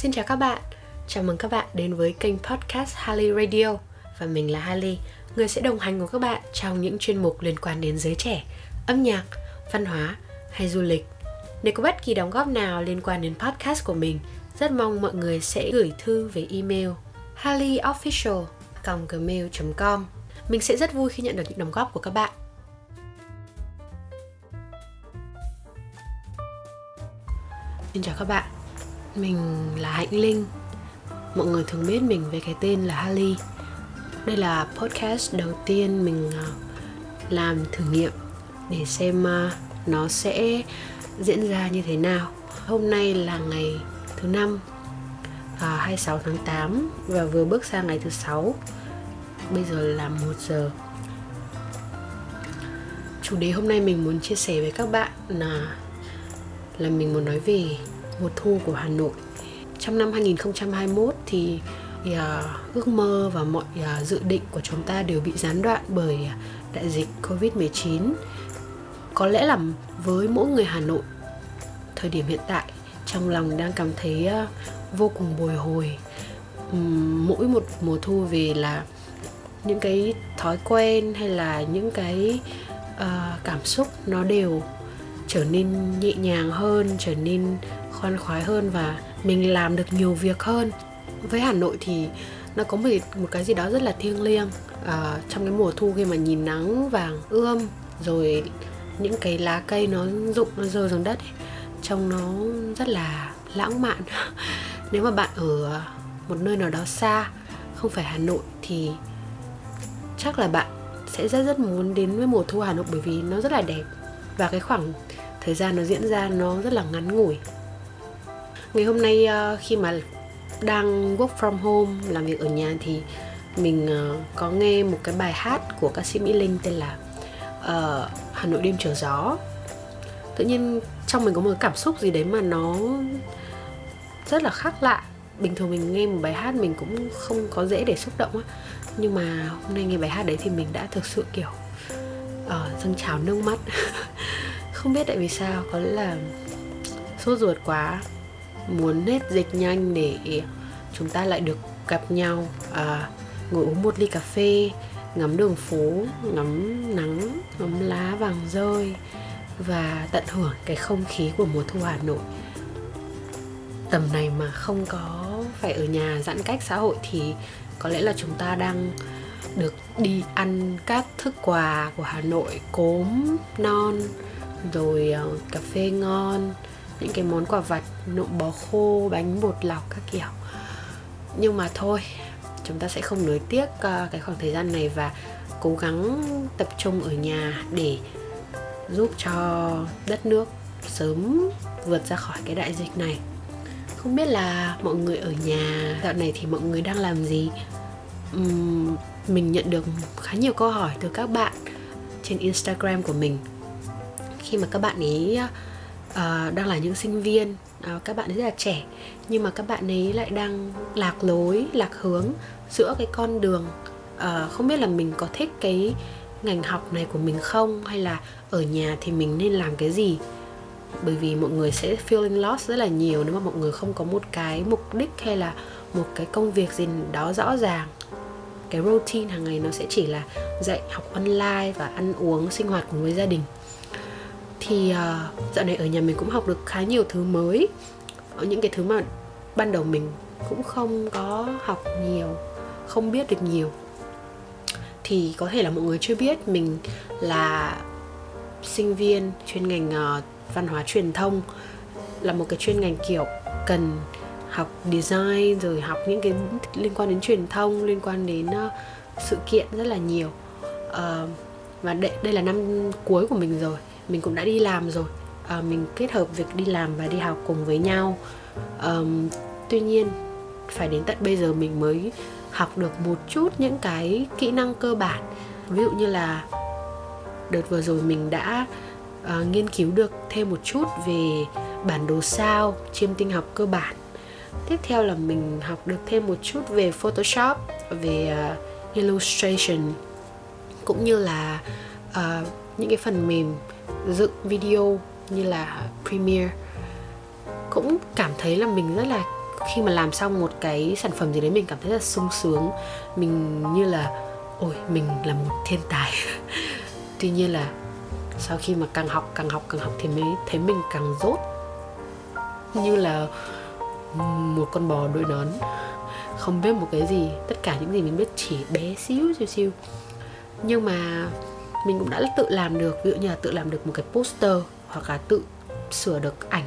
Xin chào các bạn, chào mừng các bạn đến với kênh podcast Harley Radio. Và mình là Harley, người sẽ đồng hành cùng các bạn trong những chuyên mục liên quan đến giới trẻ, âm nhạc, văn hóa hay du lịch. Nếu có bất kỳ đóng góp nào liên quan đến podcast của mình, rất mong mọi người sẽ gửi thư về email harleyofficial@gmail.com. Mình sẽ rất vui khi nhận được những đóng góp của các bạn. Xin chào các bạn, mình là Hạnh Linh. Mọi người thường biết mình với cái tên là Harley. Đây là podcast đầu tiên mình làm thử nghiệm để xem nó sẽ diễn ra như thế nào. Hôm nay là ngày thứ 5, 26 tháng 8 và vừa bước sang ngày thứ 6. Bây giờ là 1 giờ. Chủ đề hôm nay mình muốn chia sẻ với các bạn là mình muốn nói về mùa thu của Hà Nội. Trong năm 2021 thì ước mơ và mọi dự định của chúng ta đều bị gián đoạn bởi đại dịch Covid-19. Có lẽ là với mỗi người Hà Nội, thời điểm hiện tại trong lòng đang cảm thấy vô cùng bồi hồi. Mỗi một mùa thu về là những cái thói quen hay là những cái cảm xúc nó đều trở nên nhẹ nhàng hơn, trở nên khoan khoái hơn và mình làm được nhiều việc hơn. Với Hà Nội thì nó có một cái gì đó rất là thiêng liêng trong cái mùa thu khi mà nhìn nắng vàng ươm rồi những cái lá cây nó rụng, nó rơi xuống đất ấy, trông nó rất là lãng mạn. Nếu mà bạn ở một nơi nào đó xa, không phải Hà Nội thì chắc là bạn sẽ rất muốn đến với mùa thu Hà Nội bởi vì nó rất là đẹp và cái khoảng thời gian nó diễn ra nó rất là ngắn ngủi. Ngày hôm nay khi mà đang work from home, làm việc ở nhà thì mình có nghe một cái bài hát của ca sĩ Mỹ Linh tên là Hà Nội Đêm Trời Gió. Tự nhiên trong mình có một cảm xúc gì đấy mà nó rất là khác lạ. Bình thường mình nghe một bài hát mình cũng không có dễ để xúc động á. Nhưng mà hôm nay nghe bài hát đấy thì mình đã thực sự kiểu dâng trào nước mắt. Không biết tại vì sao, có lẽ là sốt ruột quá, muốn hết dịch nhanh để chúng ta lại được gặp nhau, ngồi uống một ly cà phê, ngắm đường phố, ngắm nắng, ngắm lá vàng rơi và tận hưởng cái không khí của mùa thu Hà Nội. Tầm này mà không có phải ở nhà giãn cách xã hội thì có lẽ là chúng ta đang được đi ăn các thức quà của Hà Nội, cốm non, rồi cà phê ngon, những cái món quà vặt, nộm bò khô, bánh bột lọc các kiểu. Nhưng mà thôi, chúng ta sẽ không nuối tiếc cái khoảng thời gian này và cố gắng tập trung ở nhà để giúp cho đất nước sớm vượt ra khỏi cái đại dịch này. Không biết là mọi người ở nhà dạo này thì mọi người đang làm gì? Mình nhận được khá nhiều câu hỏi từ các bạn trên Instagram của mình. Khi mà các bạn ấy đang là những sinh viên, các bạn ấy rất là trẻ, nhưng mà các bạn ấy lại đang lạc lối, lạc hướng giữa cái con đường không biết là mình có thích cái ngành học này của mình không, hay là ở nhà thì mình nên làm cái gì. Bởi vì mọi người sẽ feeling lost rất là nhiều nếu mà mọi người không có một cái mục đích hay là một cái công việc gì đó rõ ràng. Cái routine hàng ngày nó sẽ chỉ là dạy, học online và ăn uống, sinh hoạt cùng với gia đình. Thì dạo này ở nhà mình cũng học được khá nhiều thứ mới, những cái thứ mà ban đầu mình cũng không có học nhiều, không biết được nhiều. Thì có thể là mọi người chưa biết, mình là sinh viên chuyên ngành văn hóa truyền thông, là một cái chuyên ngành kiểu cần học design rồi học những cái liên quan đến truyền thông, liên quan đến sự kiện rất là nhiều. Và đây là năm cuối của mình rồi, mình cũng đã đi làm rồi. Mình kết hợp việc đi làm và đi học cùng với nhau. Tuy nhiên phải đến tận bây giờ mình mới học được một chút những cái kỹ năng cơ bản. Ví dụ như là đợt vừa rồi mình đã nghiên cứu được thêm một chút về bản đồ sao, chiêm tinh học cơ bản. Tiếp theo là mình học được thêm một chút về Photoshop, về Illustration, cũng như là những cái phần mềm dựng video như là Premiere. Cũng cảm thấy là mình rất là khi mà làm xong một cái sản phẩm gì đấy mình cảm thấy rất sung sướng, mình như là ôi mình là một thiên tài. Tuy nhiên là sau khi mà càng học thì mới thấy mình càng dốt, như là một con bò đuôi nón không biết một cái gì. Tất cả những gì mình biết chỉ bé xíu, nhưng mà mình cũng đã tự làm được, ví dụ như là tự làm được một cái poster, hoặc là tự sửa được ảnh,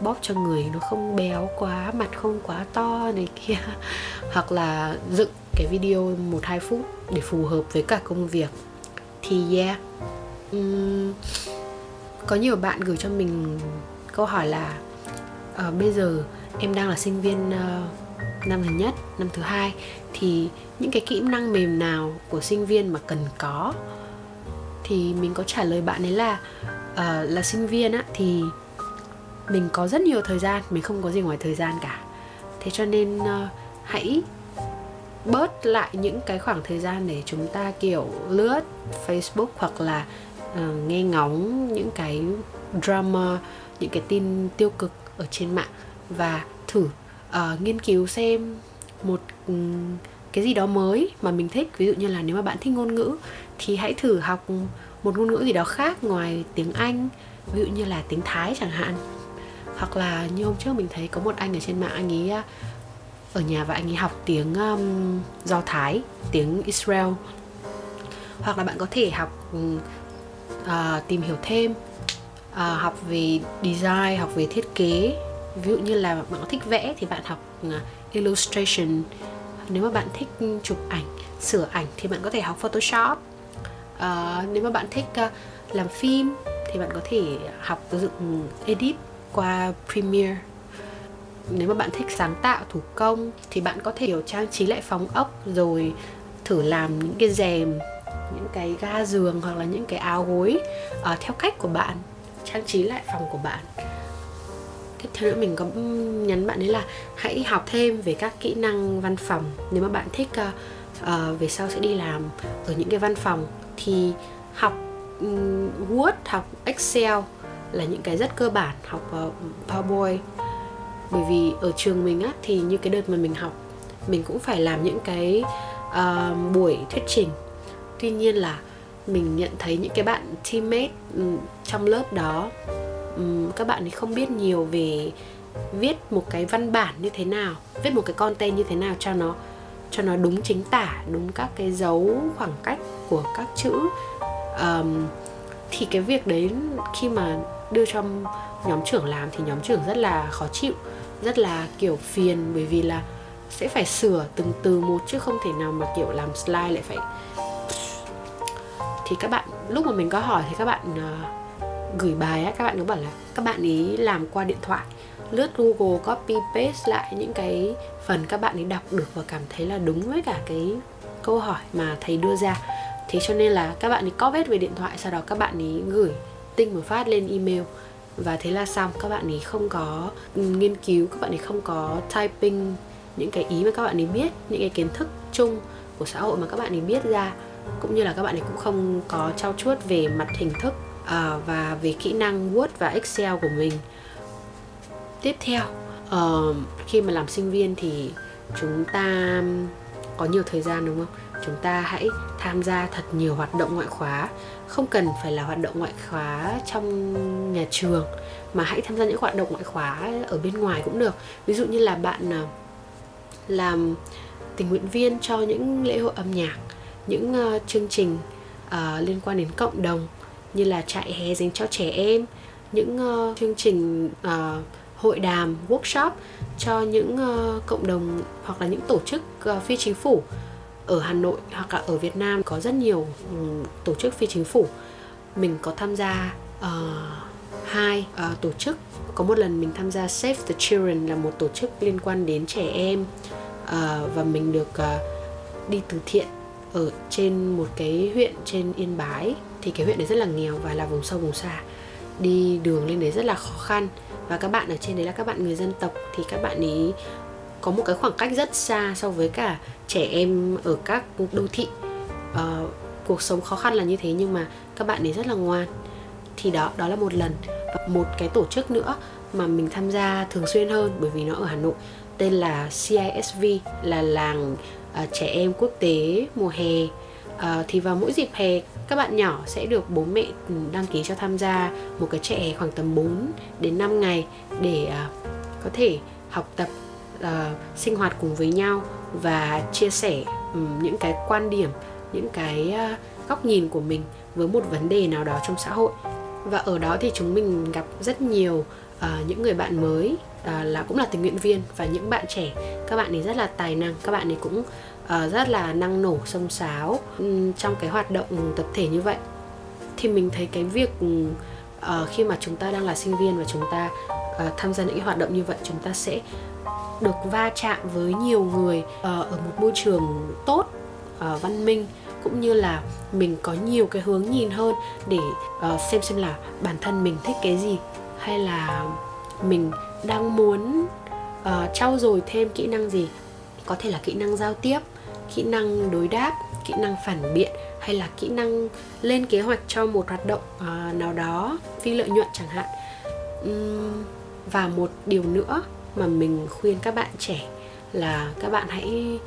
bóp cho người nó không béo quá, mặt không quá to này kia, hoặc là dựng cái video 1-2 phút để phù hợp với cả công việc. Thì có nhiều bạn gửi cho mình câu hỏi là bây giờ em đang là sinh viên năm thứ nhất, năm thứ hai, thì những cái kỹ năng mềm nào của sinh viên mà cần có? Thì mình có trả lời bạn ấy là sinh viên á, thì mình có rất nhiều thời gian, mình không có gì ngoài thời gian cả. Thế cho nên hãy bớt lại những cái khoảng thời gian để chúng ta kiểu lướt Facebook, hoặc là nghe ngóng những cái drama, những cái tin tiêu cực ở trên mạng, và thử nghiên cứu xem một cái gì đó mới mà mình thích. Ví dụ như là nếu mà bạn thích ngôn ngữ thì hãy thử học một ngôn ngữ gì đó khác ngoài tiếng Anh, ví dụ như là tiếng Thái chẳng hạn. Hoặc là như hôm trước mình thấy có một anh ở trên mạng, anh ấy ở nhà và anh ấy học tiếng Do Thái, tiếng Israel. Hoặc là bạn có thể học tìm hiểu thêm, học về design, học về thiết kế. Ví dụ như là bạn thích vẽ thì bạn học Illustration. Nếu mà bạn thích chụp ảnh, sửa ảnh thì bạn có thể học Photoshop. Nếu mà bạn thích làm phim thì bạn có thể học dựng edit qua Premiere. Nếu mà bạn thích sáng tạo thủ công thì bạn có thể trang trí lại phòng ốc, rồi thử làm những cái rèm, những cái ga giường, hoặc là những cái áo gối theo cách của bạn, trang trí lại phòng của bạn. Tiếp theo nữa mình có nhắn bạn ấy là hãy học thêm về các kỹ năng văn phòng. Nếu mà bạn thích về sau sẽ đi làm ở những cái văn phòng thì học Word, học Excel là những cái rất cơ bản, học PowerPoint. Bởi vì ở trường mình á, thì như cái đợt mà mình học, mình cũng phải làm những cái buổi thuyết trình. Tuy nhiên là mình nhận thấy những cái bạn teammate trong lớp đó, các bạn ấy không biết nhiều về viết một cái văn bản như thế nào, viết một cái content như thế nào cho nó đúng chính tả, đúng các cái dấu khoảng cách của các chữ. Thì cái việc đấy khi mà đưa cho nhóm trưởng làm thì nhóm trưởng rất là khó chịu, rất là kiểu phiền, bởi vì là sẽ phải sửa từng từ một, chứ không thể nào mà kiểu làm slide lại phải. Thì các bạn, lúc mà mình có hỏi thì các bạn gửi bài á, các bạn cứ bảo là các bạn ý làm qua điện thoại, lướt Google copy paste lại những cái phần các bạn ý đọc được và cảm thấy là đúng với cả cái câu hỏi mà thầy đưa ra. Thế cho nên là các bạn ý copy về điện thoại, sau đó các bạn ý gửi tinh một phát lên email, và thế là xong. Các bạn ý không có nghiên cứu, các bạn ý không có typing những cái ý mà các bạn ý biết, những cái kiến thức chung của xã hội mà các bạn ý biết ra, cũng như là các bạn ấy cũng không có trau chuốt về mặt hình thức và về kỹ năng Word và Excel của mình. Tiếp theo, khi mà làm sinh viên thì chúng ta có nhiều thời gian, đúng không? Chúng ta hãy tham gia thật nhiều hoạt động ngoại khóa. Không cần phải là hoạt động ngoại khóa trong nhà trường, mà hãy tham gia những hoạt động ngoại khóa ở bên ngoài cũng được. Ví dụ như là bạn làm tình nguyện viên cho những lễ hội âm nhạc, những chương trình liên quan đến cộng đồng, như là trại hè dành cho trẻ em, những chương trình hội đàm, workshop cho những cộng đồng, hoặc là những tổ chức phi chính phủ. Ở Hà Nội hoặc là ở Việt Nam có rất nhiều tổ chức phi chính phủ. Mình có tham gia 2 tổ chức. Có một lần mình tham gia Save the Children, là một tổ chức liên quan đến trẻ em, và mình được đi từ thiện ở trên một cái huyện trên Yên Bái. Thì cái huyện đấy rất là nghèo và là vùng sâu vùng xa, đi đường lên đấy rất là khó khăn, và các bạn ở trên đấy là các bạn người dân tộc, thì các bạn ấy có một cái khoảng cách rất xa so với cả trẻ em ở các đô thị. Cuộc sống khó khăn là như thế, nhưng mà các bạn ấy rất là ngoan. Thì đó là một lần. Một cái tổ chức nữa mà mình tham gia thường xuyên hơn bởi vì nó ở Hà Nội, tên là CISV, là làng trẻ em quốc tế mùa hè. Thì vào mỗi dịp hè các bạn nhỏ sẽ được bố mẹ đăng ký cho tham gia một cái trại hè khoảng tầm 4 đến 5 ngày để có thể học tập, sinh hoạt cùng với nhau và chia sẻ những cái quan điểm, những cái góc nhìn của mình với một vấn đề nào đó trong xã hội. Và ở đó thì chúng mình gặp rất nhiều những người bạn mới là cũng là tình nguyện viên, và những bạn trẻ, các bạn ấy rất là tài năng, các bạn ấy cũng rất là năng nổ, xông xáo trong cái hoạt động tập thể như vậy. Thì mình thấy cái việc khi mà chúng ta đang là sinh viên và chúng ta tham gia những hoạt động như vậy, chúng ta sẽ được va chạm với nhiều người ở một môi trường tốt, văn minh, cũng như là mình có nhiều cái hướng nhìn hơn để xem là bản thân mình thích cái gì, hay là mình đang muốn trau dồi thêm kỹ năng gì. Có thể là kỹ năng giao tiếp, kỹ năng đối đáp, kỹ năng phản biện, hay là kỹ năng lên kế hoạch cho một hoạt động nào đó phi lợi nhuận chẳng hạn. Và một điều nữa mà mình khuyên các bạn trẻ là các bạn hãy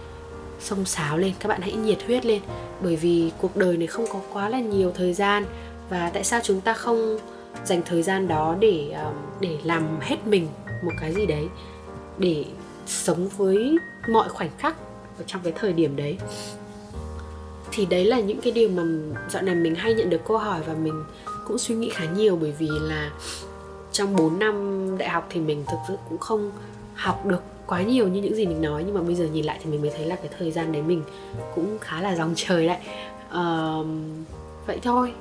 xông xáo lên, các bạn hãy nhiệt huyết lên, bởi vì cuộc đời này không có quá là nhiều thời gian, và tại sao chúng ta không dành thời gian đó để làm hết mình một cái gì đấy, để sống với mọi khoảnh khắc ở trong cái thời điểm đấy. Thì đấy là những cái điều mà dạo này mình hay nhận được câu hỏi, và mình cũng suy nghĩ khá nhiều, bởi vì là trong 4 năm đại học thì mình thực sự cũng không học được quá nhiều như những gì mình nói, nhưng mà bây giờ nhìn lại thì mình mới thấy là cái thời gian đấy mình cũng khá là dòng trời đấy. Vậy thôi,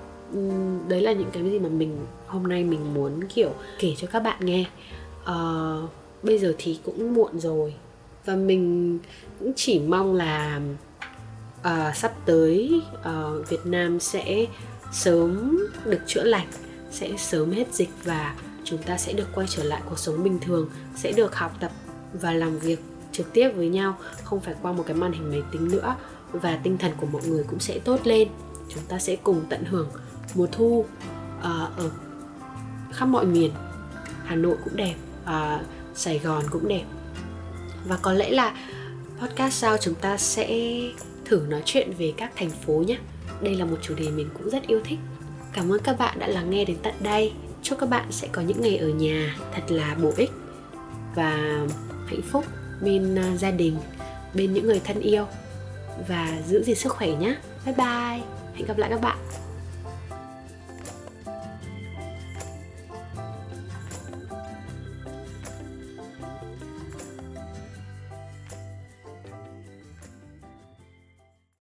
đấy là những cái gì mà mình hôm nay mình muốn kiểu kể cho các bạn nghe. Bây giờ thì cũng muộn rồi, và mình cũng chỉ mong là sắp tới Việt Nam sẽ sớm được chữa lành, sẽ sớm hết dịch, và chúng ta sẽ được quay trở lại cuộc sống bình thường, sẽ được học tập và làm việc trực tiếp với nhau, không phải qua một cái màn hình máy tính nữa, và tinh thần của mọi người cũng sẽ tốt lên. Chúng ta sẽ cùng tận hưởng mùa thu ở khắp mọi miền. Hà Nội cũng đẹp, Sài Gòn cũng đẹp. Và có lẽ là podcast sau chúng ta sẽ thử nói chuyện về các thành phố nhé. Đây là một chủ đề mình cũng rất yêu thích. Cảm ơn các bạn đã lắng nghe đến tận đây. Chúc các bạn sẽ có những ngày ở nhà thật là bổ ích và hạnh phúc bên gia đình, bên những người thân yêu, và giữ gìn sức khỏe nhé. Bye bye, hẹn gặp lại các bạn.